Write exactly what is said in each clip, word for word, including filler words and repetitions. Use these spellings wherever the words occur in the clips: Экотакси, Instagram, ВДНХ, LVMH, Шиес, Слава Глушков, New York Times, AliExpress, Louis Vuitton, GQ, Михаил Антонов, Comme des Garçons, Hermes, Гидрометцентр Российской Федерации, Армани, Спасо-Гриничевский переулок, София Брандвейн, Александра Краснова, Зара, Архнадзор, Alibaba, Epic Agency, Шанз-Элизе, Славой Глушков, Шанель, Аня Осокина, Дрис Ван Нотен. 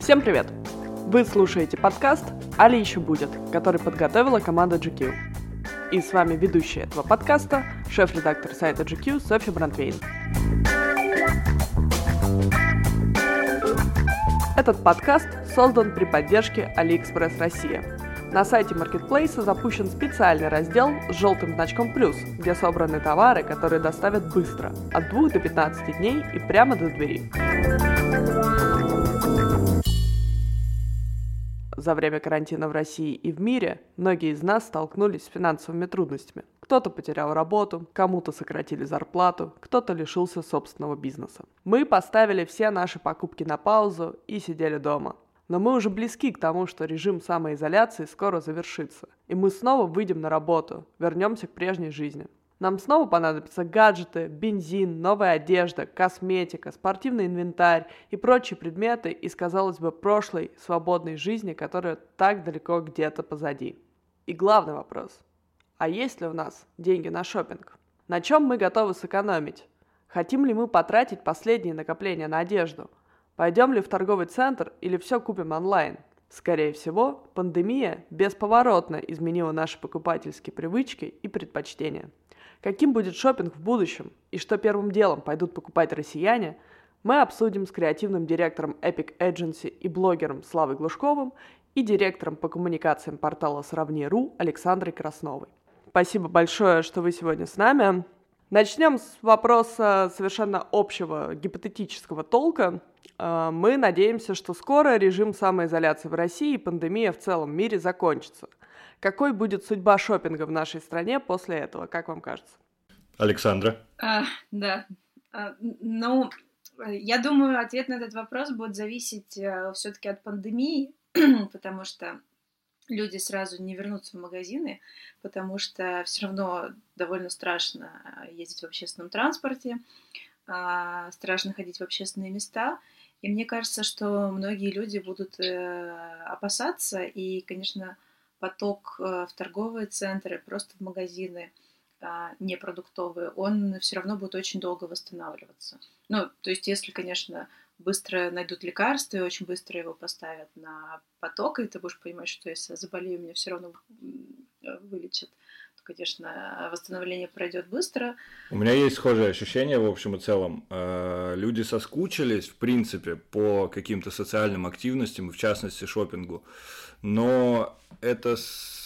Всем привет! Вы слушаете подкаст «Али еще будет», который подготовила команда джи кью. И с вами ведущая этого подкаста, шеф-редактор сайта джи кью София Брандвейн. Этот подкаст создан при поддержке AliExpress Россия. На сайте маркетплейса запущен специальный раздел с желтым значком «плюс», где собраны товары, которые доставят быстро, от двух до пятнадцати дней и прямо до двери. За время карантина в России и в мире многие из нас столкнулись с финансовыми трудностями. Кто-то потерял работу, кому-то сократили зарплату, кто-то лишился собственного бизнеса. Мы поставили все наши покупки на паузу и сидели дома. Но мы уже близки к тому, что режим самоизоляции скоро завершится, и мы снова выйдем на работу, вернемся к прежней жизни. Нам снова понадобятся гаджеты, бензин, новая одежда, косметика, спортивный инвентарь и прочие предметы из, казалось бы, прошлой свободной жизни, которая так далеко где-то позади. И главный вопрос: а есть ли у нас деньги на шопинг? На чем мы готовы сэкономить? Хотим ли мы потратить последние накопления на одежду? Пойдем ли в торговый центр или все купим онлайн? Скорее всего, пандемия бесповоротно изменила наши покупательские привычки и предпочтения. Каким будет шопинг в будущем и что первым делом пойдут покупать россияне, мы обсудим с креативным директором Epic Agency и блогером Славой Глушковым и директором по коммуникациям портала Сравни.ру Александрой Красновой. Спасибо большое, что вы сегодня с нами. Начнем с вопроса совершенно общего гипотетического толка. Мы надеемся, что скоро режим самоизоляции в России и пандемия в целом мире закончится. Какой будет судьба шопинга в нашей стране после этого, как вам кажется? Александра? А, да. А, ну, я думаю, ответ на этот вопрос будет зависеть а, все-таки от пандемии, потому что люди сразу не вернутся в магазины, потому что все равно довольно страшно ездить в общественном транспорте, а, страшно ходить в общественные места. И мне кажется, что многие люди будут э, опасаться и, конечно, поток в торговые центры, просто в магазины непродуктовые, он все равно будет очень долго восстанавливаться. Ну, то есть, если, конечно, быстро найдут лекарство и очень быстро его поставят на поток, и ты будешь понимать, что если я заболею, меня все равно вылечат, то, конечно, восстановление пройдет быстро. У меня есть схожие ощущения, в общем и целом. Люди соскучились, в принципе, по каким-то социальным активностям, в частности, шопингу. Но эта,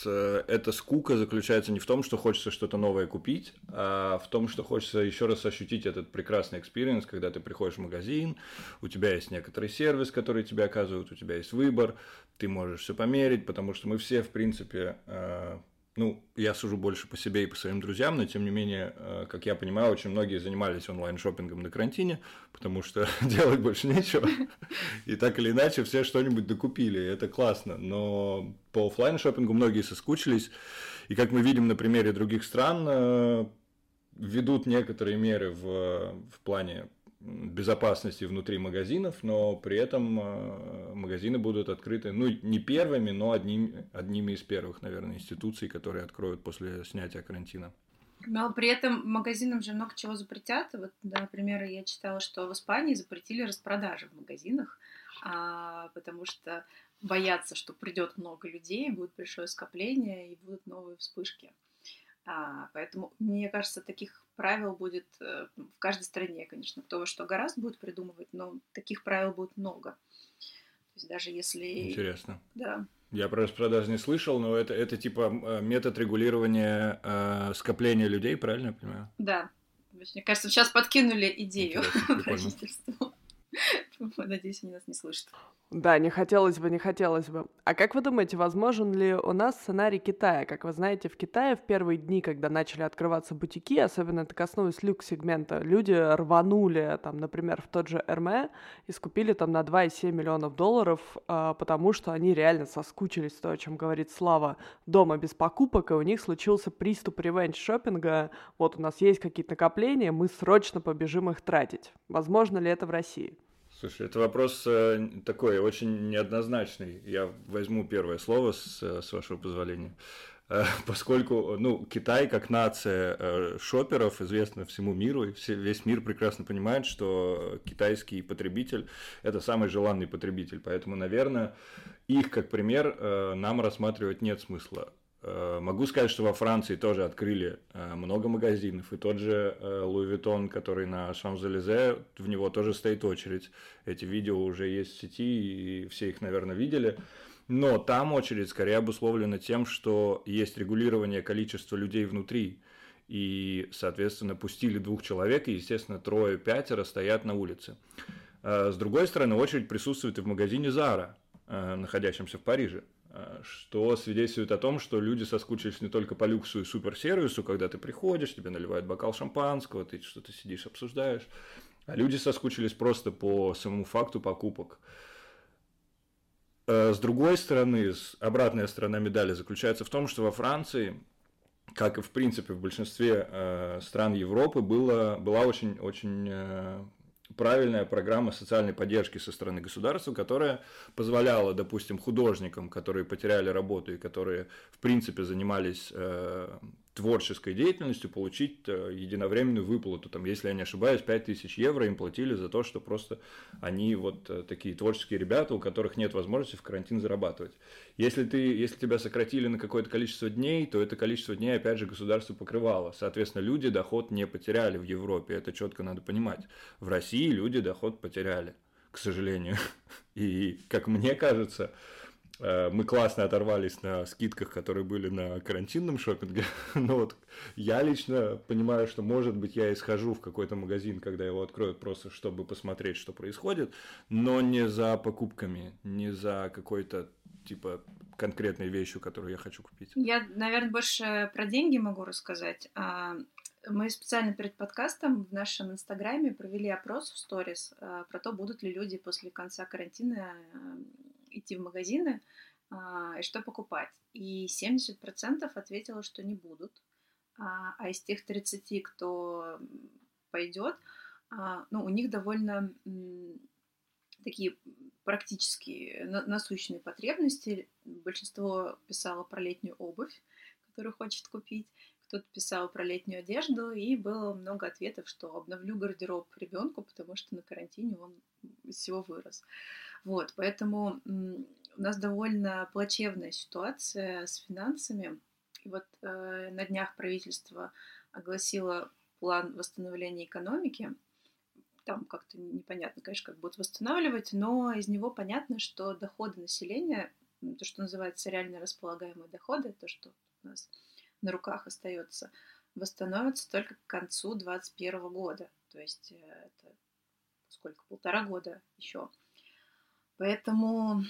эта скука заключается не в том, что хочется что-то новое купить, а в том, что хочется еще раз ощутить этот прекрасный экспириенс, когда ты приходишь в магазин, у тебя есть некоторый сервис, который тебе оказывают, у тебя есть выбор, ты можешь все померить, потому что мы все, в принципе, ну, я сужу больше по себе и по своим друзьям, но, тем не менее, как я понимаю, очень многие занимались онлайн-шоппингом на карантине, потому что делать больше нечего, и так или иначе все что-нибудь докупили, это классно, но по офлайн-шоппингу многие соскучились, и, как мы видим на примере других стран, ведут некоторые меры в, в плане безопасности внутри магазинов, но при этом магазины будут открыты, ну, не первыми, но одним, одними из первых, наверное, институций, которые откроют после снятия карантина. Но при этом магазинам же много чего запретят. Вот, например, я читала, что в Испании запретили распродажи в магазинах, потому что боятся, что придет много людей, будет большое скопление и будут новые вспышки. А, поэтому, мне кажется, таких правил будет э, в каждой стране, конечно, кто во что гораздо будет придумывать, но таких правил будет много. То есть даже если... Интересно. Да. Я про распродажи не слышал, но это, это типа метод регулирования э, скопления людей, правильно я понимаю? Да. Мне кажется, сейчас подкинули идею правительству. Надеюсь, они нас не слышат. Да, не хотелось бы, не хотелось бы. А как вы думаете, возможен ли у нас сценарий Китая? Как вы знаете, в Китае в первые дни, когда начали открываться бутики, особенно это коснулось люкс-сегмента, люди рванули, там, например, в тот же Hermes и скупили там на два целых семь десятых миллиона долларов, потому что они реально соскучились, то, о чем говорит Слава, дома без покупок, и у них случился приступ ревенж-шоппинга. Вот у нас есть какие-то накопления, мы срочно побежим их тратить. Возможно ли это в России? Слушай, это вопрос такой, очень неоднозначный. Я возьму первое слово, с, с вашего позволения. поскольку, ну, Китай как нация шопперов известна всему миру, и все, весь мир прекрасно понимает, что китайский потребитель – это самый желанный потребитель, поэтому, наверное, их как пример нам рассматривать нет смысла. Могу сказать, что во Франции тоже открыли много магазинов, и тот же Louis Vuitton, который на Шанз-Элизе, в него тоже стоит очередь. Эти видео уже есть в сети, и все их, наверное, видели. Но там очередь скорее обусловлена тем, что есть регулирование количества людей внутри, и, соответственно, пустили двух человек, и, естественно, трое-пятеро стоят на улице. С другой стороны, очередь присутствует и в магазине Зара, находящемся в Париже, что свидетельствует о том, что люди соскучились не только по люксу и суперсервису, когда ты приходишь, тебе наливают бокал шампанского, ты что-то сидишь, обсуждаешь, а люди соскучились просто по самому факту покупок. С другой стороны, обратная сторона медали заключается в том, что во Франции, как и в принципе в большинстве стран Европы, было, была очень-очень... правильная программа социальной поддержки со стороны государства, которая позволяла, допустим, художникам, которые потеряли работу и которые, в принципе, занимались э, творческой деятельностью, получить э, единовременную выплату. Там, если я не ошибаюсь, пять тысяч евро им платили за то, что просто они вот э, такие творческие ребята, у которых нет возможности в карантин зарабатывать. Если, ты, если тебя сократили на какое-то количество дней, то это количество дней, опять же, государство покрывало. Соответственно, люди доход не потеряли в Европе, это четко надо понимать. В России и люди доход потеряли, к сожалению. И, как мне кажется, мы классно оторвались на скидках, которые были на карантинном шопинге. Но вот я лично понимаю, что, может быть, я исхожу в какой-то магазин, когда его откроют, просто чтобы посмотреть, что происходит, но не за покупками, не за какой-то, типа, конкретной вещью, которую я хочу купить. Я, наверное, больше про деньги могу рассказать. Мы специально перед подкастом в нашем инстаграме провели опрос в сторис э, про то, будут ли люди после конца карантина э, идти в магазины э, и что покупать. И семьдесят процентов ответило, что не будут. А, а из тех тридцати, кто пойдет, э, ну, у них довольно э, такие практические, на- насущные потребности. Большинство писало про летнюю обувь, которую хочет купить. Кто-то писал про летнюю одежду, и было много ответов, что обновлю гардероб ребенку, потому что на карантине он из всего вырос. Вот, поэтому у нас довольно плачевная ситуация с финансами. И вот э, на днях правительство огласило план восстановления экономики. Там как-то непонятно, конечно, как будут восстанавливать, но из него понятно, что доходы населения, то, что называется реально располагаемые доходы, то, что у нас на руках остается, восстановится только к концу двадцать первого года. То есть это сколько, полтора года еще. Поэтому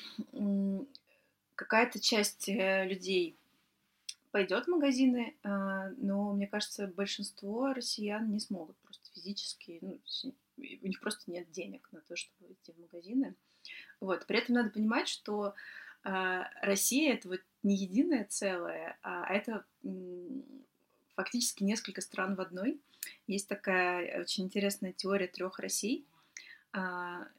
какая-то часть людей пойдет в магазины, но, мне кажется, большинство россиян не смогут просто физически, ну, у них просто нет денег на то, чтобы идти в магазины. Вот. При этом надо понимать, что Россия — это вот не единое целое, а это фактически несколько стран в одной. Есть такая очень интересная теория трех Россий.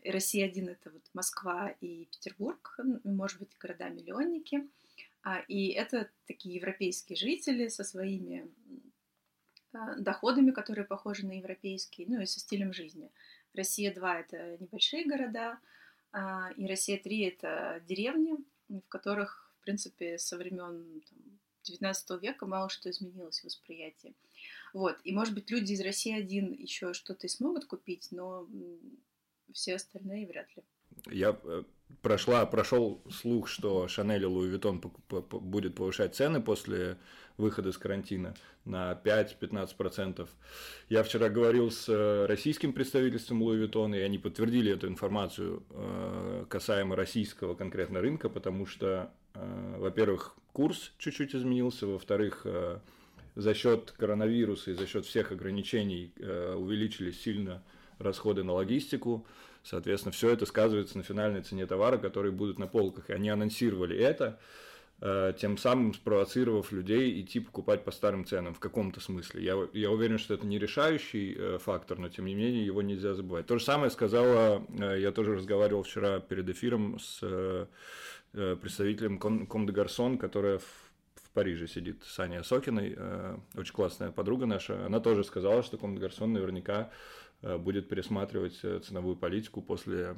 Россия один — это вот Москва и Петербург, может быть, города-миллионники. И это такие европейские жители со своими доходами, которые похожи на европейские, ну и со стилем жизни. Россия два — это небольшие города, и Россия три — это деревни, в которых, в принципе, со времен девятнадцатого века мало что изменилось в восприятии. Вот. И, может быть, люди из России-один еще что-то и смогут купить, но все остальные вряд ли. Я прошла, прошел слух, что Шанель и Louis Vuitton будет повышать цены после выхода из карантина на пять-пятнадцать процентов. Я вчера говорил с российским представительством Louis Vuitton, и они подтвердили эту информацию касаемо российского конкретно рынка, потому что, во-первых, курс чуть-чуть изменился, во-вторых, за счет коронавируса и за счет всех ограничений увеличились сильно расходы на логистику. Соответственно, все это сказывается на финальной цене товара, которые будут на полках. И они анонсировали это, тем самым спровоцировав людей идти покупать по старым ценам в каком-то смысле. Я, я уверен, что это не решающий фактор, но тем не менее его нельзя забывать. То же самое сказала, я тоже разговаривал вчера перед эфиром с представителем Comme des Garçons, которая в Париже сидит с Аней Осокиной, э, очень классная подруга наша, она тоже сказала, что Comme des Garçons наверняка э, будет пересматривать ценовую политику после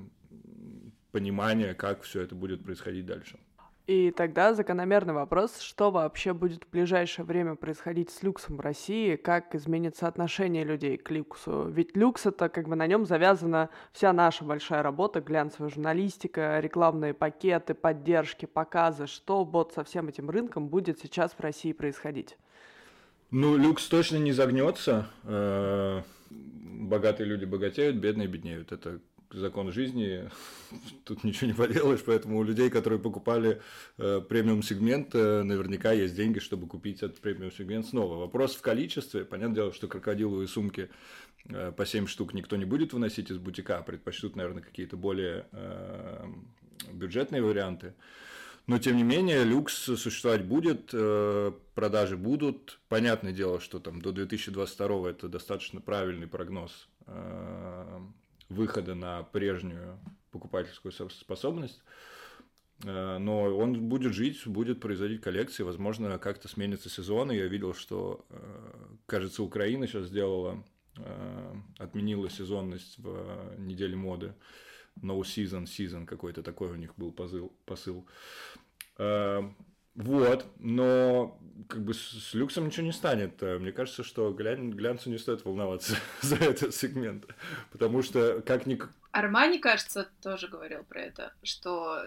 понимания, как все это будет происходить дальше. И тогда закономерный вопрос, что вообще будет в ближайшее время происходить с люксом в России, как изменится отношение людей к люксу. Ведь люкс — это как бы на нем завязана вся наша большая работа, глянцевая журналистика, рекламные пакеты, поддержки, показы. Что вот со всем этим рынком будет сейчас в России происходить? Ну, люкс точно не загнется. Богатые люди богатеют, бедные беднеют. Это закон жизни, тут ничего не поделаешь, поэтому у людей, которые покупали э, премиум-сегмент, э, наверняка есть деньги, чтобы купить этот премиум-сегмент снова. Вопрос в количестве. Понятное дело, что крокодиловые сумки э, по семь штук никто не будет выносить из бутика, предпочтут, наверное, какие-то более э, бюджетные варианты. Но, тем не менее, люкс существовать будет, продажи будут. Понятное дело, что там до две тысячи двадцать второго это достаточно правильный прогноз выхода на прежнюю покупательскую способность, но он будет жить, будет производить коллекции, возможно, как-то сменятся сезоны. Я видел, что, кажется, Украина сейчас сделала, отменила сезонность в неделе моды, no season, season какой-то такой у них был посыл. Вот, но как бы с люксом ничего не станет. Мне кажется, что глянь, глянцу не стоит волноваться за этот сегмент, потому что как ни... Армани, кажется, тоже говорил про это, что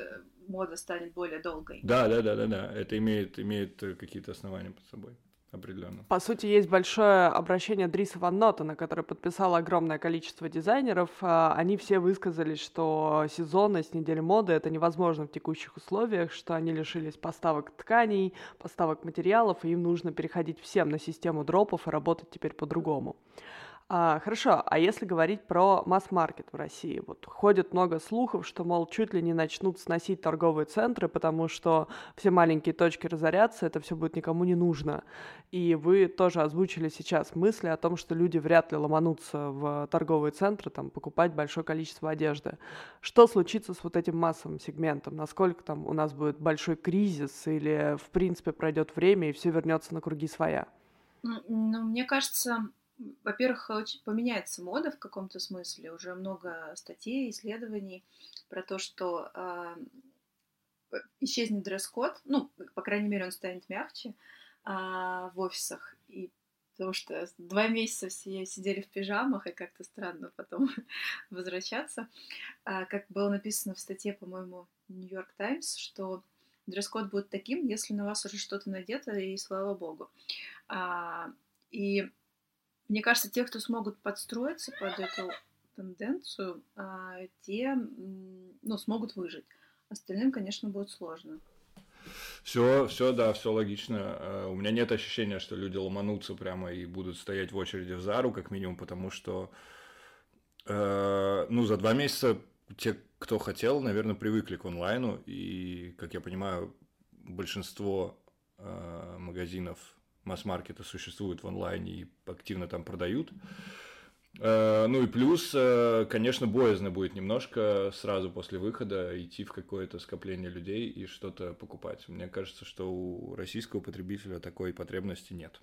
мода станет более долгой. Да, да, да, да, да. Это имеет, имеет какие-то основания под собой. Определенно. По сути, есть большое обращение Дриса Ван Нотена, который подписал огромное количество дизайнеров. Они все высказались, что сезонность недели моды — это невозможно в текущих условиях, что они лишились поставок тканей, поставок материалов, и им нужно переходить всем на систему дропов и работать теперь по-другому. А, хорошо, а если говорить про масс-маркет в России? Вот ходит много слухов, что, мол, чуть ли не начнут сносить торговые центры, потому что все маленькие точки разорятся, это все будет никому не нужно. И вы тоже озвучили сейчас мысли о том, что люди вряд ли ломанутся в торговые центры, там, покупать большое количество одежды. Что случится с вот этим массовым сегментом? Насколько там у нас будет большой кризис или, в принципе, пройдет время и все вернется на круги своя? Ну, мне кажется... Во-первых, очень поменяется мода в каком-то смысле. Уже много статей, исследований про то, что э, исчезнет дресс-код. Ну, по крайней мере, он станет мягче э, в офисах. И потому что два месяца все сидели в пижамах, и как-то странно потом возвращаться. Э, как было написано в статье, по-моему, New York Times, что дресс-код будет таким, если на вас уже что-то надето, и слава богу. Э, и... Мне кажется, те, кто смогут подстроиться под эту тенденцию, те, ну, смогут выжить. Остальным, конечно, будет сложно. Все, все, да, все логично. У меня нет ощущения, что люди ломанутся прямо и будут стоять в очереди в Зару, как минимум, потому что, ну, за два месяца те, кто хотел, наверное, привыкли к онлайну. И, как я понимаю, большинство магазинов масс-маркета существуют в онлайне и активно там продают. Ну и плюс, конечно, боязно будет немножко сразу после выхода идти в какое-то скопление людей и что-то покупать. Мне кажется, что у российского потребителя такой потребности нет.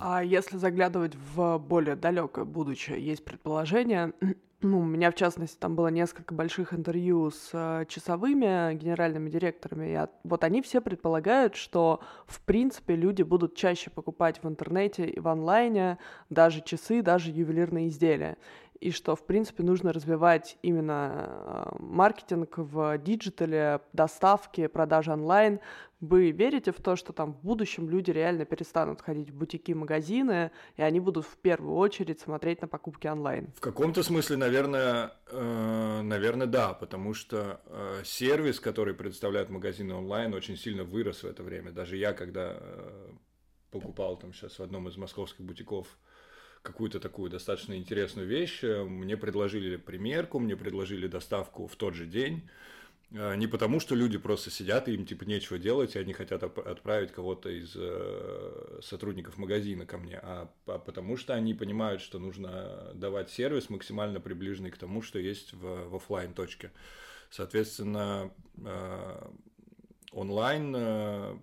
А если заглядывать в более далекое будущее, есть предположение... Ну, у меня, в частности, там было несколько больших интервью с э, часовыми генеральными директорами. Я... Вот они все предполагают, что, в принципе, люди будут чаще покупать в интернете и в онлайне даже часы, даже ювелирные изделия. И что, в принципе, нужно развивать именно э, маркетинг в диджитале, доставки, продажи онлайн. Вы верите в то, что там в будущем люди реально перестанут ходить в бутики, магазины, и они будут в первую очередь смотреть на покупки онлайн? В каком-то смысле, наверное, э, наверное, да, потому что э, сервис, который предоставляют магазины онлайн, очень сильно вырос в это время. Даже я, когда э, покупал там сейчас в одном из московских бутиков какую-то такую достаточно интересную вещь, мне предложили примерку, мне предложили доставку в тот же день. Не потому, что люди просто сидят, и им типа нечего делать, и они хотят отправить кого-то из сотрудников магазина ко мне, а потому что они понимают, что нужно давать сервис, максимально приближенный к тому, что есть в, в офлайн-точке. Соответственно, онлайн,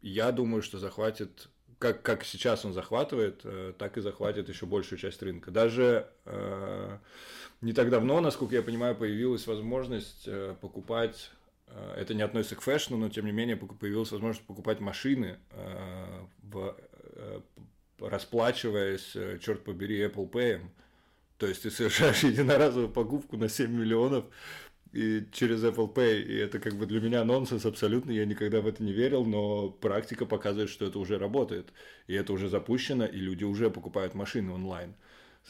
я думаю, что захватит, как, как сейчас он захватывает, так и захватит еще большую часть рынка. Даже не так давно, насколько я понимаю, появилась возможность покупать, это не относится к фэшну, но тем не менее появилась возможность покупать машины, расплачиваясь, черт побери, Apple Pay. То есть ты совершаешь единоразовую покупку на семь миллионов и через Apple Pay, и это как бы для меня нонсенс абсолютно, я никогда в это не верил, но практика показывает, что это уже работает, и это уже запущено, и люди уже покупают машины онлайн.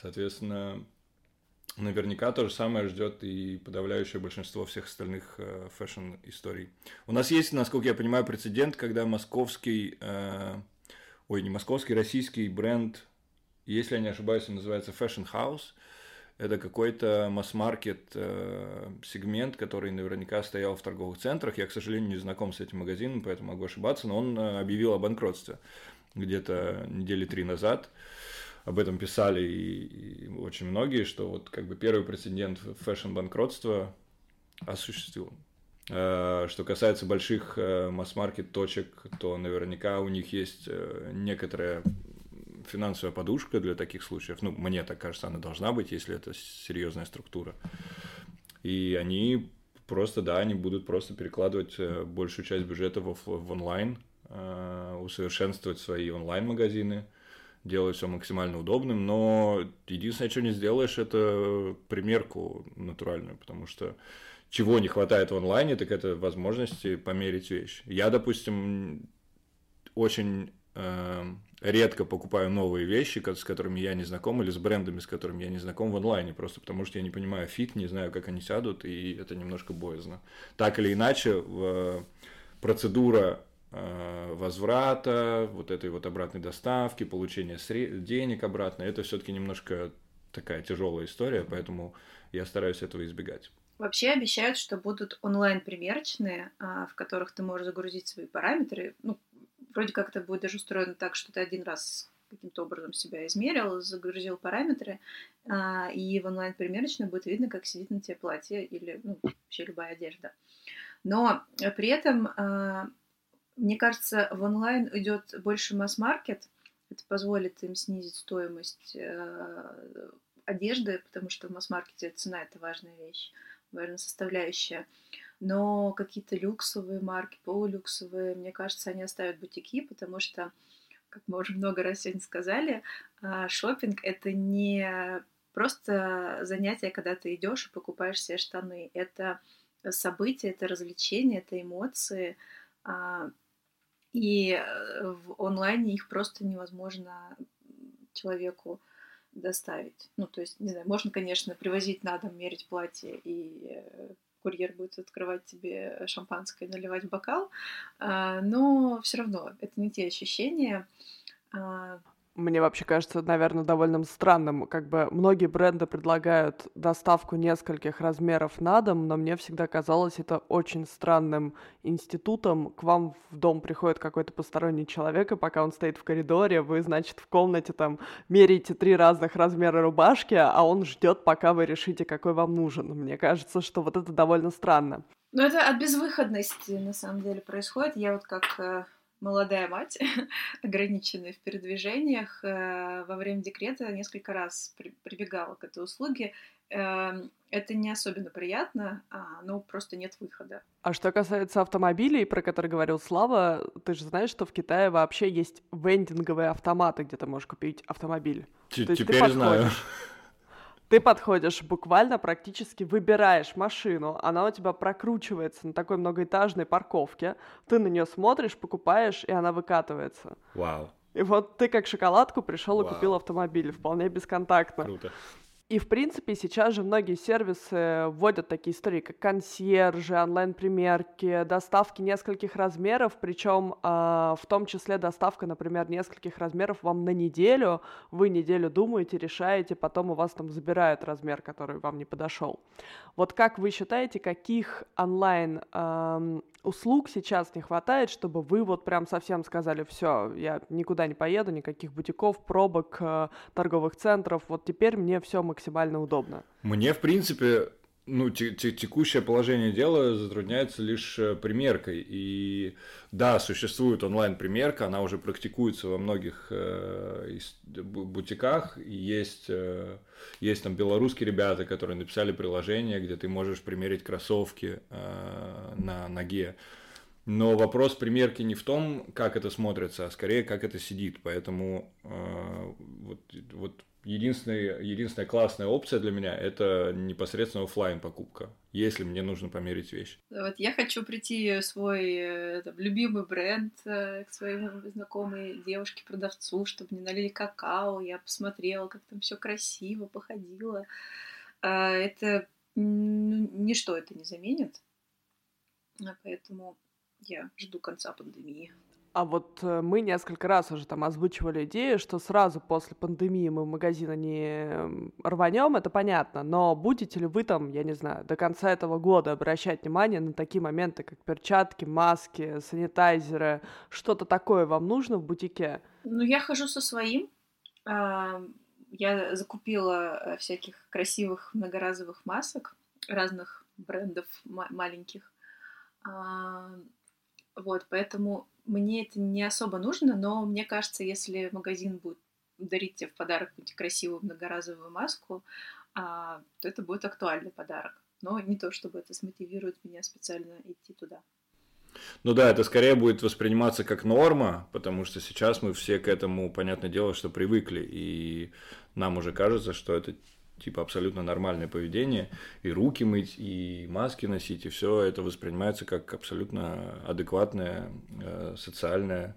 Соответственно, наверняка то же самое ждет и подавляющее большинство всех остальных э, фэшн-историй. У нас есть, насколько я понимаю, прецедент, когда московский, э, ой, не московский, российский бренд, если я не ошибаюсь, он называется Fashion House. Это какой-то масс-маркет э, сегмент, который наверняка стоял в торговых центрах. Я, к сожалению, не знаком с этим магазином, поэтому могу ошибаться, но он э, объявил о банкротстве где-то недели три назад. Об этом писали и, и очень многие, что вот как бы первый прецедент фэшн-банкротства осуществил. Э, что касается больших э, масс-маркет точек, то наверняка у них есть э, некоторая финансовая подушка для таких случаев, ну, мне так кажется, она должна быть, если это серьезная структура, и они просто, да, они будут просто перекладывать большую часть бюджета в, в онлайн, усовершенствовать свои онлайн-магазины, делать все максимально удобным, но единственное, что не сделаешь, это примерку натуральную, потому что чего не хватает в онлайне, так это возможности померить вещь. Я, допустим, очень редко покупаю новые вещи, с которыми я не знаком, или с брендами, с которыми я не знаком в онлайне, просто потому что я не понимаю фит, не знаю, как они сядут, и это немножко боязно. Так или иначе, процедура возврата, вот этой вот обратной доставки, получения денег обратно, это все-таки немножко такая тяжелая история, поэтому я стараюсь этого избегать. Вообще обещают, что будут онлайн-примерочные, в которых ты можешь загрузить свои параметры, ну, вроде как это будет даже устроено так, что ты один раз каким-то образом себя измерил, загрузил параметры, и в онлайн-примерочной будет видно, как сидит на тебе платье или, ну, вообще любая одежда. Но при этом, мне кажется, в онлайн идет больше масс-маркет. Это позволит им снизить стоимость одежды, потому что в масс-маркете цена – это важная вещь, важная составляющая. Но какие-то люксовые марки, полулюксовые, мне кажется, они оставят бутики, потому что, как мы уже много раз сегодня сказали, шопинг — это не просто занятие, когда ты идешь и покупаешь себе штаны. Это событие, это развлечение, это эмоции. И в онлайне их просто невозможно человеку доставить. Ну, то есть, не знаю, можно, конечно, привозить на дом, мерить платье, и курьер будет открывать тебе шампанское и наливать в бокал, но все равно это не те ощущения. Мне вообще кажется, наверное, довольно странным, как бы многие бренды предлагают доставку нескольких размеров на дом, но мне всегда казалось это очень странным институтом. К вам в дом приходит какой-то посторонний человек, и пока он стоит в коридоре, вы, значит, в комнате там меряете три разных размера рубашки, а он ждет, пока вы решите, какой вам нужен. Мне кажется, что вот это довольно странно. Ну, это от безвыходности, на самом деле, происходит. Я вот как... молодая мать, ограниченная в передвижениях, во время декрета несколько раз прибегала к этой услуге. Это не особенно приятно, но просто нет выхода. А что касается автомобилей, про которые говорил Слава, ты же знаешь, что в Китае вообще есть вендинговые автоматы, где ты можешь купить автомобиль. Т- То теперь есть ты знаю. Ты подходишь, буквально практически выбираешь машину, она у тебя прокручивается на такой многоэтажной парковке, ты на нее смотришь, покупаешь, и она выкатывается. Вау. И вот ты как шоколадку пришел и купил автомобиль, вполне бесконтактно. Круто. И, в принципе, сейчас же многие сервисы вводят такие истории, как консьержи, онлайн-примерки, доставки нескольких размеров, причем э, в том числе доставка, например, нескольких размеров вам на неделю, вы неделю думаете, решаете, потом у вас там забирают размер, который вам не подошел. Вот как вы считаете, каких онлайн э, услуг сейчас не хватает, чтобы вы вот прям совсем сказали, все, я никуда не поеду, никаких бутиков, пробок, э, торговых центров, вот теперь мне все максимально удобно? Мне, в принципе, ну, текущее положение дела затрудняется лишь примеркой. И да, существует онлайн-примерка, она уже практикуется во многих э, бутиках. Есть, э, есть там белорусские ребята, которые написали приложение, где ты можешь примерить кроссовки э, на ноге. Но вопрос примерки не в том, как это смотрится, а скорее, как это сидит. Поэтому э, вот, вот единственный, единственная классная опция для меня – это непосредственно офлайн покупка, если мне нужно померить вещь. Вот я хочу прийти в свой там, любимый бренд к своему знакомой девушке-продавцу, чтобы не налили какао, я посмотрела, как там все красиво, походила. Это ну, ничто это не заменит, поэтому... Я жду конца пандемии. А вот мы несколько раз уже там озвучивали идею, что сразу после пандемии мы в магазины не рванем, это понятно, но будете ли вы там, я не знаю, до конца этого года обращать внимание на такие моменты, как перчатки, маски, санитайзеры, что-то такое вам нужно в бутике? Ну, я хожу со своим. Я закупила всяких красивых многоразовых масок разных брендов маленьких. Вот, поэтому мне это не особо нужно, но мне кажется, если магазин будет дарить тебе в подарок красивую многоразовую маску, то это будет актуальный подарок. Но не то, чтобы это смотивирует меня специально идти туда. Ну да, это скорее будет восприниматься как норма, потому что сейчас мы все к этому, понятное дело, что привыкли, и нам уже кажется, что это... типа абсолютно нормальное поведение, и руки мыть, и маски носить, и все это воспринимается как абсолютно адекватное э, социальное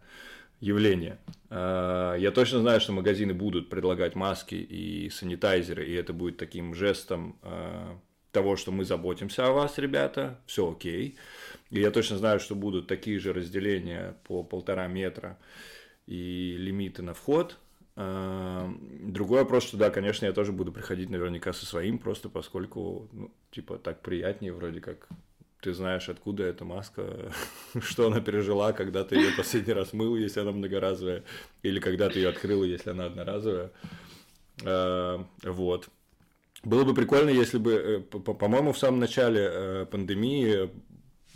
явление. Э, я точно знаю, что магазины будут предлагать маски и санитайзеры, и это будет таким жестом э, того, что мы заботимся о вас, ребята, все окей. И я точно знаю, что будут такие же разделения по полтора метра и лимиты на вход. Другой вопрос, что да, конечно, я тоже буду приходить наверняка со своим, просто поскольку, ну, типа, так приятнее вроде как. Ты знаешь, откуда эта маска, что она пережила, когда ты ее последний раз мыл, если она многоразовая, или когда ты ее открыла, если она одноразовая. Вот. Было бы прикольно, если бы, по-моему, в самом начале пандемии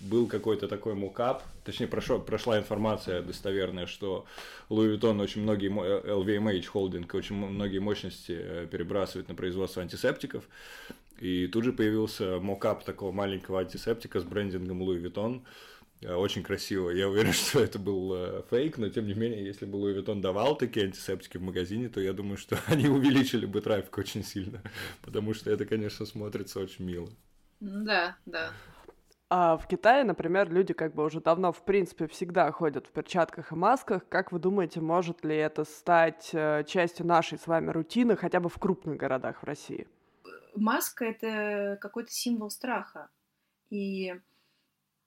был какой-то такой мокап, точнее прошло, прошла информация достоверная, что Louis Vuitton очень многие, эл ви эм эйч холдинг очень многие мощности перебрасывает на производство антисептиков, и тут же появился мокап такого маленького антисептика с брендингом Louis Vuitton, очень красиво. Я уверен, что это был фейк, но тем не менее, если бы Louis Vuitton давал такие антисептики в магазине, то я думаю, что они увеличили бы трафик очень сильно, потому что это, конечно, смотрится очень мило. Да, да. А в Китае, например, люди как бы уже давно, в принципе, всегда ходят в перчатках и масках. Как вы думаете, может ли это стать частью нашей с вами рутины, хотя бы в крупных городах в России? Маска — это какой-то символ страха. И,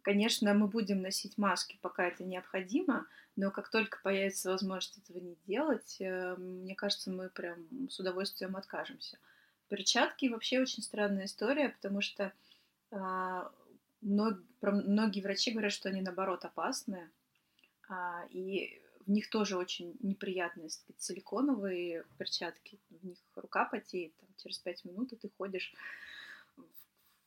конечно, мы будем носить маски, пока это необходимо, но как только появится возможность этого не делать, мне кажется, мы прям с удовольствием откажемся. Перчатки — вообще очень странная история, потому что... Мног, многие врачи говорят, что они, наоборот, опасны, а, и в них тоже очень неприятные, так сказать, силиконовые перчатки, в них рука потеет, там, через пять минут и ты ходишь.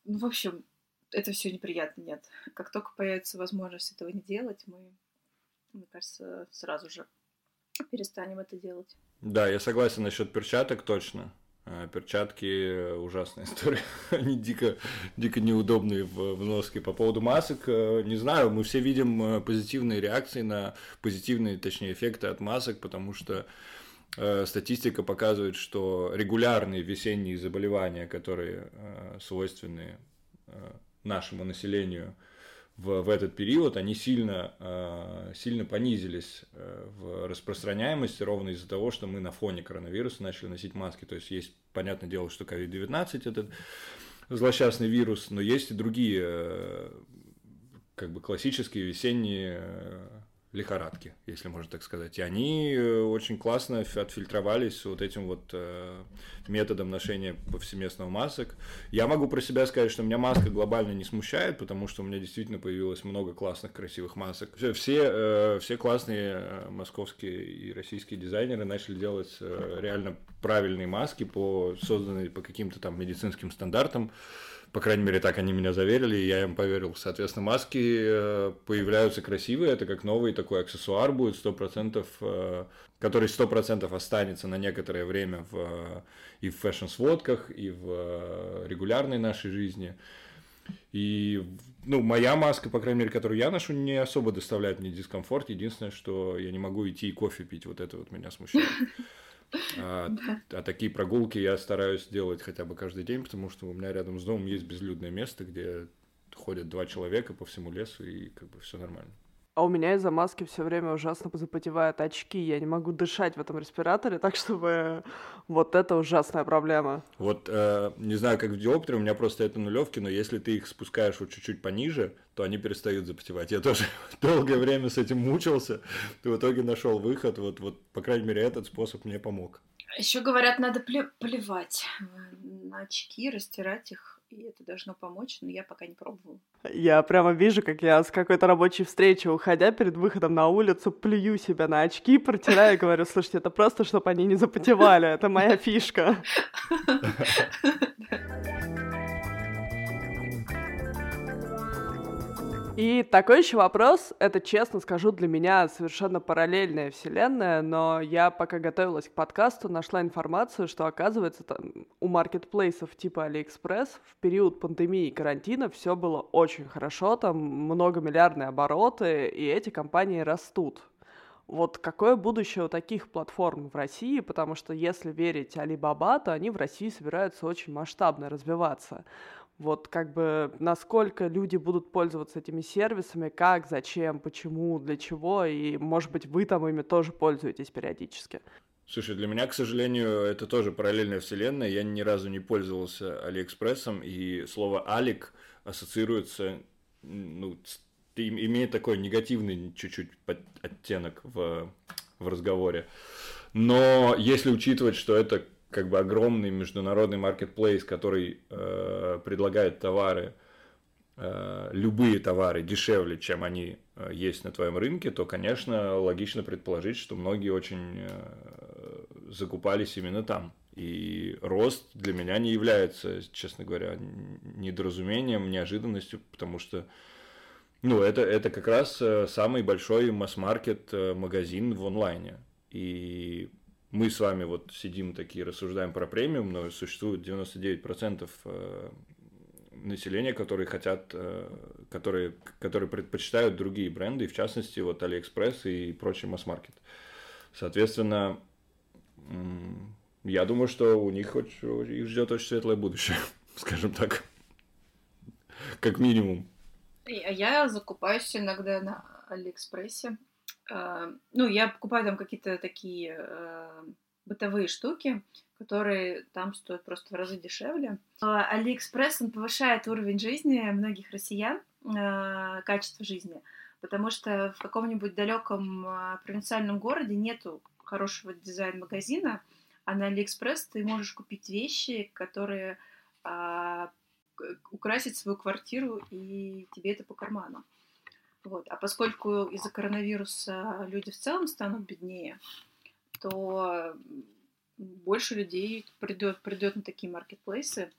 Ну, в общем, это все неприятно, нет. Как только появится возможность этого не делать, мы, мне кажется, сразу же перестанем это делать. Да, я согласен насчет перчаток, точно. Перчатки – ужасная история, они дико, дико неудобные в, в носке. По поводу масок, не знаю, мы все видим позитивные реакции на позитивные, точнее, эффекты от масок, потому что э, статистика показывает, что регулярные весенние заболевания, которые э, свойственны э, нашему населению в, в этот период, они сильно, э, сильно понизились в распространяемости ровно из-за того, что мы на фоне коронавируса начали носить маски. То есть есть, понятное дело, что ковид девятнадцать – это злосчастный вирус, но есть и другие э, как бы классические весенние э, лихорадки, если можно так сказать. И они очень классно отфильтровались вот этим вот э, методом ношения повсеместного масок. Я могу про себя сказать, что меня маска глобально не смущает, потому что у меня действительно появилось много классных, красивых масок. Все, э, все классные московские и российские дизайнеры начали делать э, реально правильные маски, по, созданные по каким-то там медицинским стандартам. По крайней мере, так они меня заверили, и я им поверил. Соответственно, маски появляются красивые, это как новый такой аксессуар будет, сто процентов, который сто процентов останется на некоторое время в, и в фэшн-сводках, и в регулярной нашей жизни. И, ну, моя маска, по крайней мере, которую я ношу, не особо доставляет мне дискомфорт. Единственное, что я не могу идти и кофе пить, вот это вот меня смущает. А, да. а такие прогулки я стараюсь делать хотя бы каждый день, потому что у меня рядом с домом есть безлюдное место, где ходят два человека по всему лесу, и как бы все нормально. А у меня из-за маски все время ужасно запотевают очки. Я не могу дышать в этом респираторе, так чтобы вот это ужасная проблема. Вот э, не знаю, как в диоптере, у меня просто это нулевки, но если ты их спускаешь вот чуть-чуть пониже, то они перестают запотевать. Я тоже долгое время с этим мучился, и в итоге нашел выход. Вот, вот, по крайней мере, этот способ мне помог. Еще говорят, надо плевать на очки, растирать их. И это должно помочь, но я пока не пробовала. Я прямо вижу, как я с какой-то рабочей встречи, уходя перед выходом на улицу, плюю себя на очки, протираю и говорю: слушайте, это просто, чтобы они не запотевали, это моя фишка. И такой еще вопрос, это, честно скажу, для меня совершенно параллельная вселенная, но я, пока готовилась к подкасту, нашла информацию, что, оказывается, там, у маркетплейсов типа AliExpress в период пандемии и карантина все было очень хорошо, там многомиллиардные обороты, и эти компании растут. Вот какое будущее у таких платформ в России, потому что, если верить Alibaba, то они в России собираются очень масштабно развиваться. Вот как бы насколько люди будут пользоваться этими сервисами, как, зачем, почему, для чего, и, может быть, вы там ими тоже пользуетесь периодически. Слушай, для меня, к сожалению, это тоже параллельная вселенная, я ни разу не пользовался Алиэкспрессом, и слово «алик» ассоциируется, ну, имеет такой негативный чуть-чуть оттенок в, в разговоре, но если учитывать, что это... как бы огромный международный маркетплейс, который э, предлагает товары, э, любые товары дешевле, чем они э, есть на твоем рынке, то, конечно, логично предположить, что многие очень э, закупались именно там. И рост для меня не является, честно говоря, недоразумением, неожиданностью, потому что ну, это, это как раз самый большой масс-маркет магазин в онлайне. И... Мы с вами вот сидим такие, рассуждаем про премиум, но существует девяносто девять процентов населения, которые хотят, которые, которые предпочитают другие бренды, и в частности вот AliExpress и прочий масс-маркет. Соответственно, я думаю, что у них их ждет очень светлое будущее, скажем так, как минимум. Я закупаюсь иногда на AliExpress. Uh, ну, я покупаю там какие-то такие uh, бытовые штуки, которые там стоят просто в разы дешевле. Uh, AliExpress, он повышает уровень жизни многих россиян, uh, качество жизни, потому что в каком-нибудь далеком uh, провинциальном городе нету хорошего дизайн-магазина, а на AliExpress ты можешь купить вещи, которые uh, украсят свою квартиру, и тебе это по карману. Вот. А поскольку из-за коронавируса люди в целом станут беднее, то больше людей придет, придет на такие маркетплейсы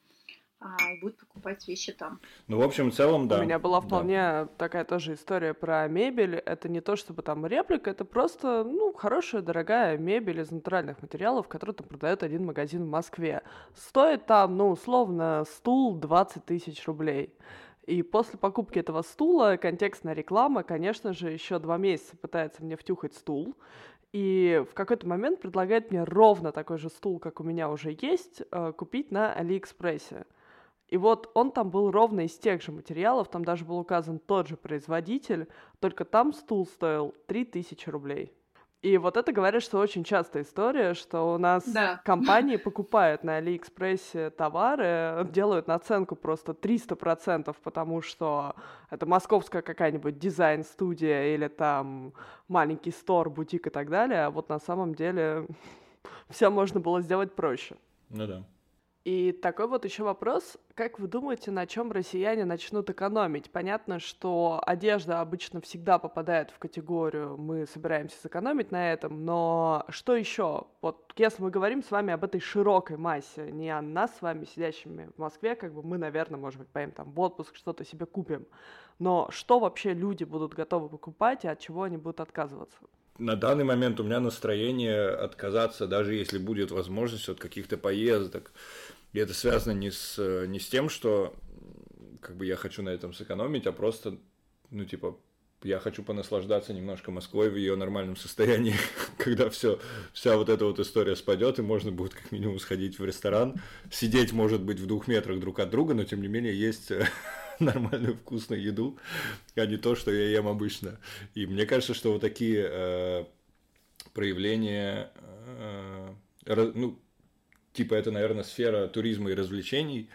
а, и будут покупать вещи там. Ну, в общем, в целом, да. У меня была вполне да. такая тоже история про мебель. Это не то, чтобы там реплика, это просто, ну, хорошая, дорогая мебель из натуральных материалов, которую там продает один магазин в Москве. Стоит там, ну, условно, стул двадцать тысяч рублей. И после покупки этого стула контекстная реклама, конечно же, еще два месяца пытается мне втюхать стул. И в какой-то момент предлагает мне ровно такой же стул, как у меня уже есть, купить на Алиэкспрессе. И вот он там был ровно из тех же материалов, там даже был указан тот же производитель, только там стул стоил три тысячи рублей. И вот это говорит, что очень частая история, что у нас да. компании покупают на Алиэкспрессе товары, делают наценку просто триста процентов, потому что это московская какая-нибудь дизайн-студия или там маленький стор, бутик и так далее, а вот на самом деле все можно было сделать проще. Ну да. И такой вот еще вопрос. Как вы думаете, на чем россияне начнут экономить? Понятно, что одежда обычно всегда попадает в категорию «мы собираемся сэкономить на этом», но что еще? Вот если мы говорим с вами об этой широкой массе, не о нас с вами, сидящими в Москве, как бы мы, наверное, может быть, поедем там в отпуск, что-то себе купим. Но что вообще люди будут готовы покупать и от чего они будут отказываться? На данный момент у меня настроение отказаться, даже если будет возможность, от каких-то поездок. И это связано не с, не с тем, что как бы я хочу на этом сэкономить, а просто, ну, типа, я хочу понаслаждаться немножко Москвой в ее нормальном состоянии, когда все, вся вот эта вот история спадет, и можно будет как минимум сходить в ресторан, сидеть, может быть, в двух метрах друг от друга, но тем не менее есть нормальную вкусную еду, а не то, что я ем обычно. И мне кажется, что вот такие э, проявления, э, ну, типа это, наверное, сфера туризма и развлечений.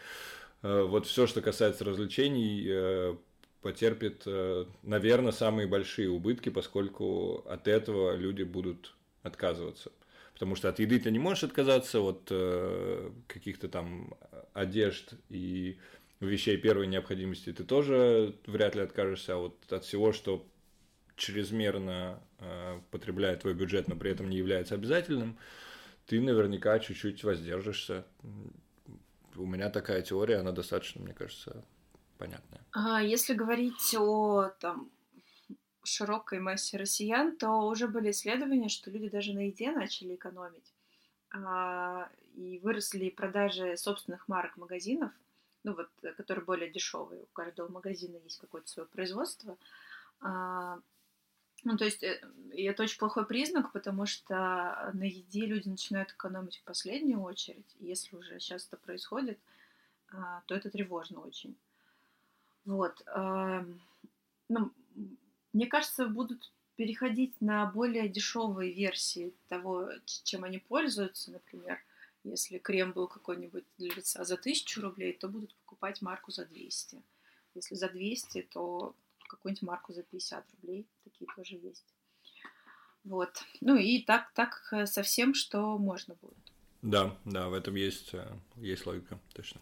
Э, вот все, что касается развлечений, э, потерпит, э, наверное, самые большие убытки, поскольку от этого люди будут отказываться. Потому что от еды ты не можешь отказаться, от э, каких-то там одежд и... вещей первой необходимости ты тоже вряд ли откажешься, а вот от всего, что чрезмерно э, потребляет твой бюджет, но при этом не является обязательным, ты наверняка чуть-чуть воздержишься. У меня такая теория, она достаточно, мне кажется, понятная. А если говорить о там, широкой массе россиян, то уже были исследования, что люди даже на еде начали экономить, а, и выросли продажи собственных марок магазинов, ну вот, которые более дешевые, у каждого магазина есть какое-то свое производство. А, ну, то есть, и это очень плохой признак, потому что на еде люди начинают экономить в последнюю очередь, и если уже сейчас это происходит, а, то это тревожно очень. Вот. А, ну, мне кажется, будут переходить на более дешевые версии того, чем они пользуются, например, если крем был какой-нибудь для лица за тысячу рублей, то будут покупать марку за двести. Если за двести, то какую-нибудь марку за пятьдесят рублей. Такие тоже есть. Вот. Ну и так, так со всем, что можно будет. Да, да, в этом есть, есть логика, точно.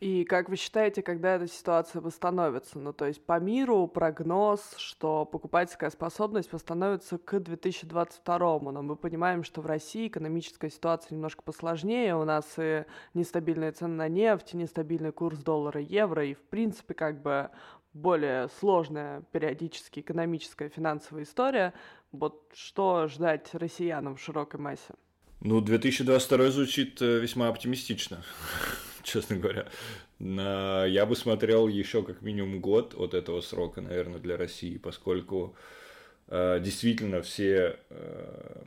И как вы считаете, когда эта ситуация восстановится? Ну, то есть по миру прогноз, что покупательская способность восстановится к две тысячи двадцать второму, но мы понимаем, что в России экономическая ситуация немножко посложнее, у нас и нестабильные цены на нефть, и нестабильный курс доллара и евро, и в принципе как бы более сложная периодически экономическая финансовая история. Вот что ждать россиянам в широкой массе? Ну, две тысячи двадцать второй звучит весьма оптимистично. Честно говоря, на... я бы смотрел еще как минимум год от этого срока, наверное, для России, поскольку э, действительно все, э,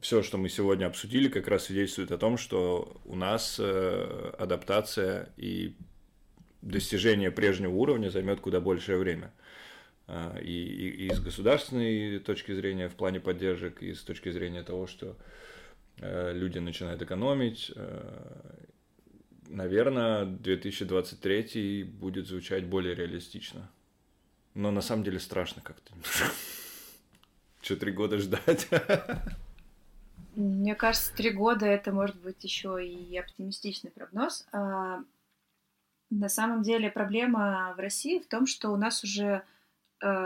все, что мы сегодня обсудили, как раз свидетельствует о том, что у нас э, адаптация и достижение прежнего уровня займет куда большее время. Э, и, и, и с государственной точки зрения в плане поддержек, и с точки зрения того, что э, люди начинают экономить, э, наверное, две тысячи двадцать третий будет звучать более реалистично. Но на самом деле страшно как-то. Что, три года ждать? Мне кажется, три года — это может быть еще и оптимистичный прогноз. На самом деле проблема в России в том, что у нас уже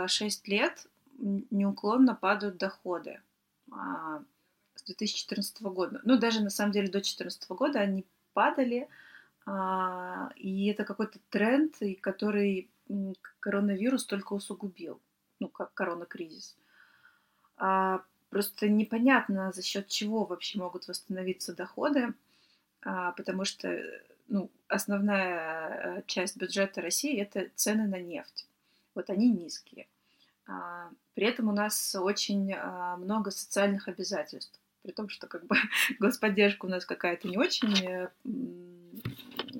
шесть лет неуклонно падают доходы. С две тысячи четырнадцатого года. Ну, даже на самом деле до две тысячи четырнадцатого года они падали, и это какой-то тренд, который коронавирус только усугубил, ну, как коронакризис. Просто непонятно, за счет чего вообще могут восстановиться доходы, потому что, ну, основная часть бюджета России — это цены на нефть. Вот они низкие. При этом у нас очень много социальных обязательств. При том, что как бы господдержка у нас какая-то не очень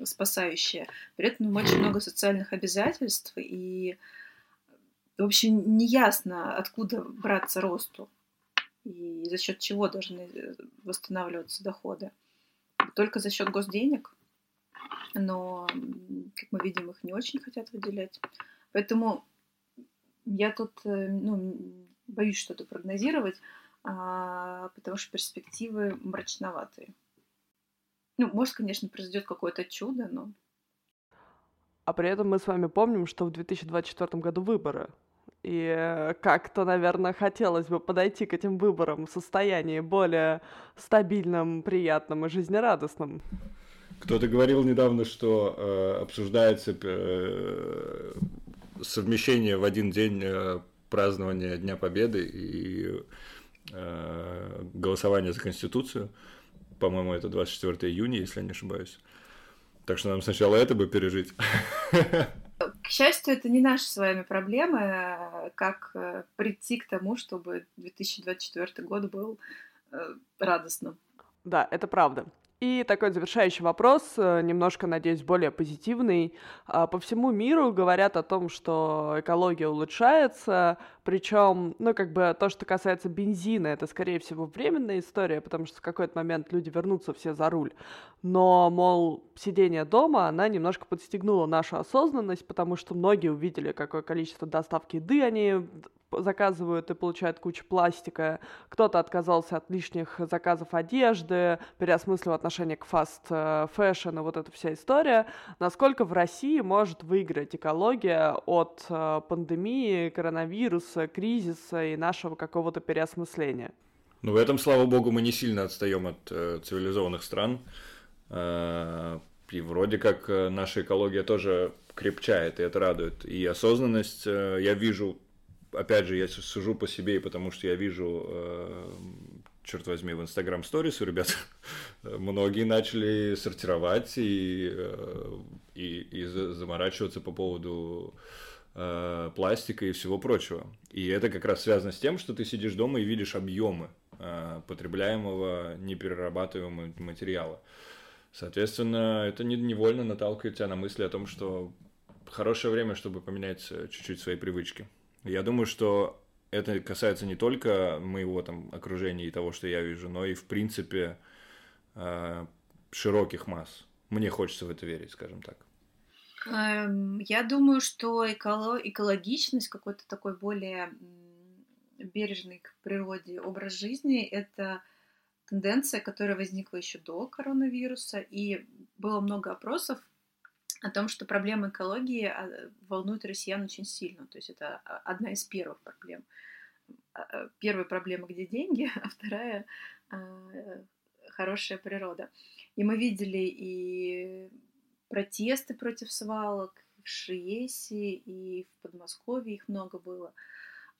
спасающая. При этом очень много социальных обязательств. И, в общем, неясно, откуда браться росту. И за счет чего должны восстанавливаться доходы. Только за счет госденег. Но, как мы видим, их не очень хотят выделять. Поэтому я тут, ну, боюсь что-то прогнозировать, потому что перспективы мрачноватые. Ну, может, конечно, произойдет какое-то чудо, но... А при этом мы с вами помним, что в две тысячи двадцать четвёртом году выборы. И как-то, наверное, хотелось бы подойти к этим выборам в состоянии более стабильном, приятном и жизнерадостном. Кто-то говорил недавно, что э, обсуждается э, совмещение в один день э, празднования Дня Победы и э, голосования за Конституцию. По-моему, это двадцать четвёртого июня, если я не ошибаюсь. Так что нам сначала это бы пережить. К счастью, это не наши с вами проблемы, как прийти к тому, чтобы две тысячи двадцать четвёртый год был радостным. Да, это правда. И такой завершающий вопрос, немножко, надеюсь, более позитивный. По всему миру говорят о том, что экология улучшается, причем, ну, как бы то, что касается бензина, это, скорее всего, временная история, потому что в какой-то момент люди вернутся все за руль. Но, мол, сидение дома, она немножко подстегнула нашу осознанность, потому что многие увидели, какое количество доставки еды они... заказывают и получают кучу пластика, кто-то отказался от лишних заказов одежды, переосмыслил отношение к фаст-фэшн и вот эта вся история. Насколько в России может выиграть экология от пандемии, коронавируса, кризиса и нашего какого-то переосмысления? Ну, в этом, слава богу, мы не сильно отстаем от э, цивилизованных стран. Э-э- И вроде как наша экология тоже крепчает, и это радует. И осознанность, э, я вижу... Опять же, я сужу по себе, потому что я вижу, э, черт возьми, в Instagram Stories у ребят многие начали сортировать и, э, и, и заморачиваться по поводу э, пластика и всего прочего. И это как раз связано с тем, что ты сидишь дома и видишь объемы э, потребляемого неперерабатываемого материала. Соответственно, это невольно наталкивает тебя на мысли о том, что хорошее время, чтобы поменять чуть-чуть свои привычки. Я думаю, что это касается не только моего там окружения и того, что я вижу, но и, в принципе, широких масс. Мне хочется в это верить, скажем так. Я думаю, что эколо... экологичность, какой-то такой более бережный к природе образ жизни – это тенденция, которая возникла еще до коронавируса. И было много опросов о том, что проблемы экологии волнуют россиян очень сильно. То есть это одна из первых проблем. Первая проблема, где деньги, а вторая — хорошая природа. И мы видели и протесты против свалок в Шиесе, и в Подмосковье их много было.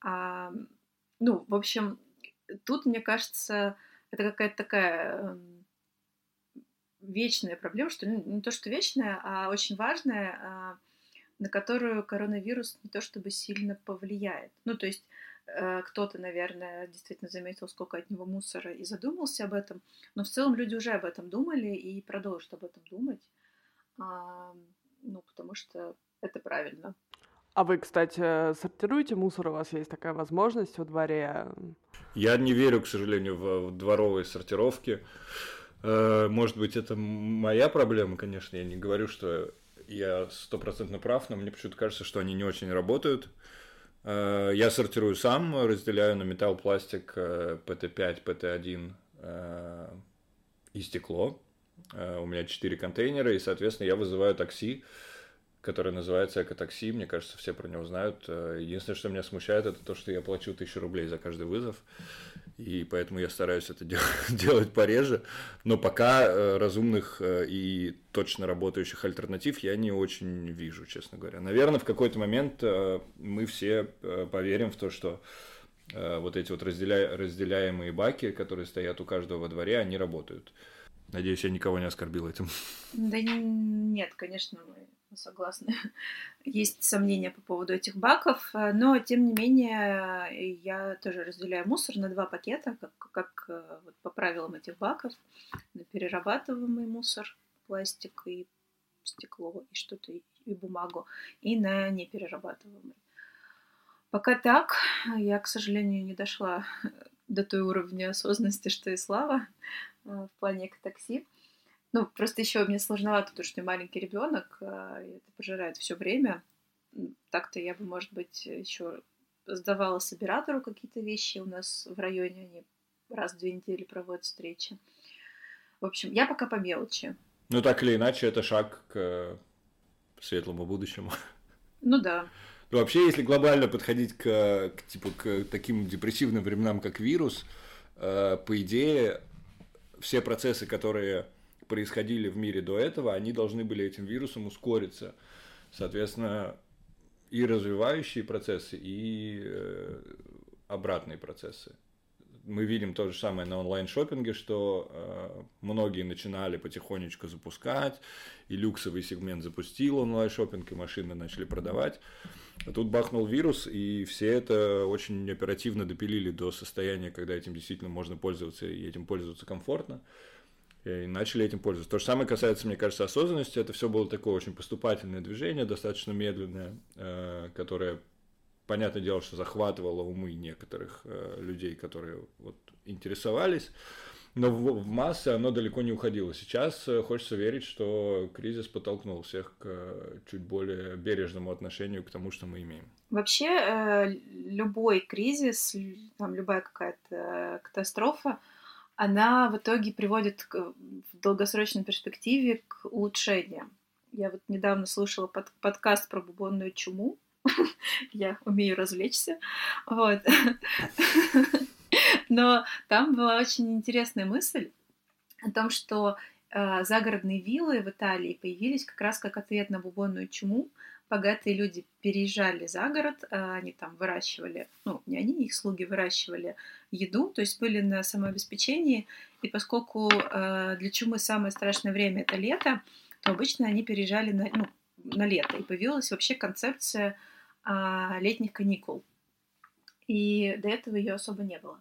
А, ну, в общем, тут, мне кажется, это какая-то такая... вечная проблема, что не то, что вечная, а очень важная, на которую коронавирус не то чтобы сильно повлияет. Ну, то есть кто-то, наверное, действительно заметил, сколько от него мусора и задумался об этом, но в целом люди уже об этом думали и продолжат об этом думать, ну, потому что это правильно. А вы, кстати, сортируете мусор? У вас есть такая возможность во дворе? Я не верю, к сожалению, в дворовые сортировки. Может быть, это моя проблема, конечно, я не говорю, что я стопроцентно прав, но мне почему-то кажется, что они не очень работают. Я сортирую сам, разделяю на металл, пластик, пэ тэ пять, пэ тэ один и стекло. У меня четыре контейнера, и, соответственно, я вызываю такси, которое называется «Экотакси». Мне кажется, все про него знают. Единственное, что меня смущает, это то, что я плачу тысячу рублей за каждый вызов. И поэтому я стараюсь это дел- делать пореже. Но пока э, разумных э, и точно работающих альтернатив я не очень вижу, честно говоря. Наверное, в какой-то момент э, мы все э, поверим в то, что э, вот эти вот разделя- разделяемые баки, которые стоят у каждого во дворе, они работают. Надеюсь, я никого не оскорбил этим. Да нет, конечно, мы согласны. Есть сомнения по поводу этих баков, но, тем не менее, я тоже разделяю мусор на два пакета, как, как вот по правилам этих баков, на перерабатываемый мусор, пластик и стекло, и что-то, и, и бумагу, и на неперерабатываемый. Пока так. Я, к сожалению, не дошла до той уровня осознанности, что и Слава в плане экотакси. Ну, просто еще мне сложновато, потому что маленький ребенок, это пожирает все время. Так-то я бы, может быть, еще сдавала собиратору какие-то вещи. У нас в районе они раз в две недели проводят встречи. В общем, я пока по мелочи. Ну, так или иначе, это шаг к светлому будущему. Ну да. Вообще, если глобально подходить к, к, типа, к таким депрессивным временам, как вирус, э, по идее, все процессы, которые происходили в мире до этого, они должны были этим вирусом ускориться. Соответственно, и развивающие процессы, и э, обратные процессы. Мы видим то же самое на онлайн-шоппинге, что э, многие начинали потихонечку запускать, и люксовый сегмент запустил онлайн-шоппинг, и машины начали продавать. А тут бахнул вирус, и все это очень оперативно допилили до состояния, когда этим действительно можно пользоваться, и этим пользоваться комфортно, и начали этим пользоваться. То же самое касается, мне кажется, осознанности. Это все было такое очень поступательное движение, достаточно медленное, э, которое... Понятное дело, что захватывало умы некоторых э, людей, которые вот, интересовались, но в, в массы оно далеко не уходило. Сейчас э, хочется верить, что кризис подтолкнул всех к э, чуть более бережному отношению к тому, что мы имеем. Вообще э, любой кризис, там, любая какая-то катастрофа, она в итоге приводит к, в долгосрочной перспективе к улучшениям. Я вот недавно слушала под, подкаст про бубонную чуму. Я умею развлечься, вот. Но там была очень интересная мысль о том, что э, загородные виллы в Италии появились как раз как ответ на бубонную чуму. Богатые люди переезжали за город, э, они там выращивали, ну, не они, их слуги выращивали еду, то есть были на самообеспечении. И поскольку э, для чумы самое страшное время — это лето, то обычно они переезжали на, ну, на лето. И появилась вообще концепция а, летних каникул. И до этого ее особо не было.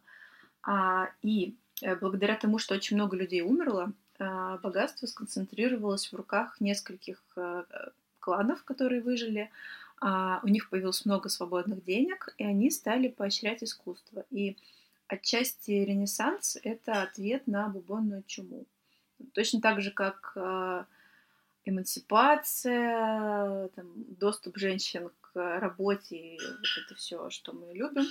А, и благодаря тому, что очень много людей умерло, а, богатство сконцентрировалось в руках нескольких а, кланов, которые выжили. А, у них появилось много свободных денег, и они стали поощрять искусство. И отчасти Ренессанс — это ответ на бубонную чуму. Точно так же, как... А, эмансипация, там, доступ женщин к работе, вот это все, что мы любим,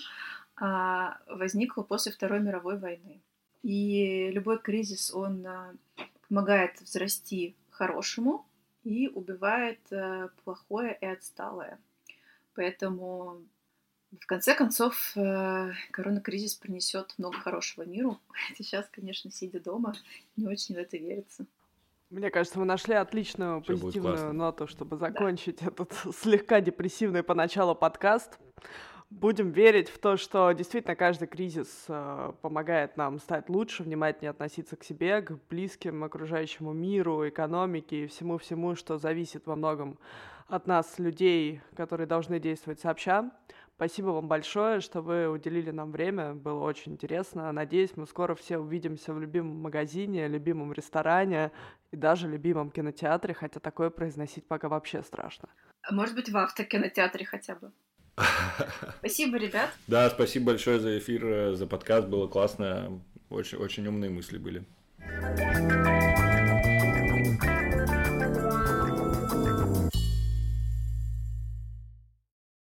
возникло после Второй мировой войны. И любой кризис, он помогает взрасти хорошему и убивает плохое и отсталое. Поэтому, в конце концов, коронакризис принесет много хорошего миру. Сейчас, конечно, сидя дома, не очень в это верится. Мне кажется, мы нашли отличную Все позитивную ноту, чтобы закончить да. этот слегка депрессивный поначалу подкаст. Будем верить в то, что действительно каждый кризис э, помогает нам стать лучше, внимательнее относиться к себе, к близким, окружающему миру, экономике и всему-всему, что зависит во многом от нас, людей, которые должны действовать сообща. Спасибо вам большое, что вы уделили нам время, было очень интересно. Надеюсь, мы скоро все увидимся в любимом магазине, любимом ресторане и даже любимом кинотеатре, хотя такое произносить пока вообще страшно. Может быть, в автокинотеатре хотя бы. Спасибо, ребят. Да, спасибо большое за эфир, за подкаст, было классно, очень умные мысли были.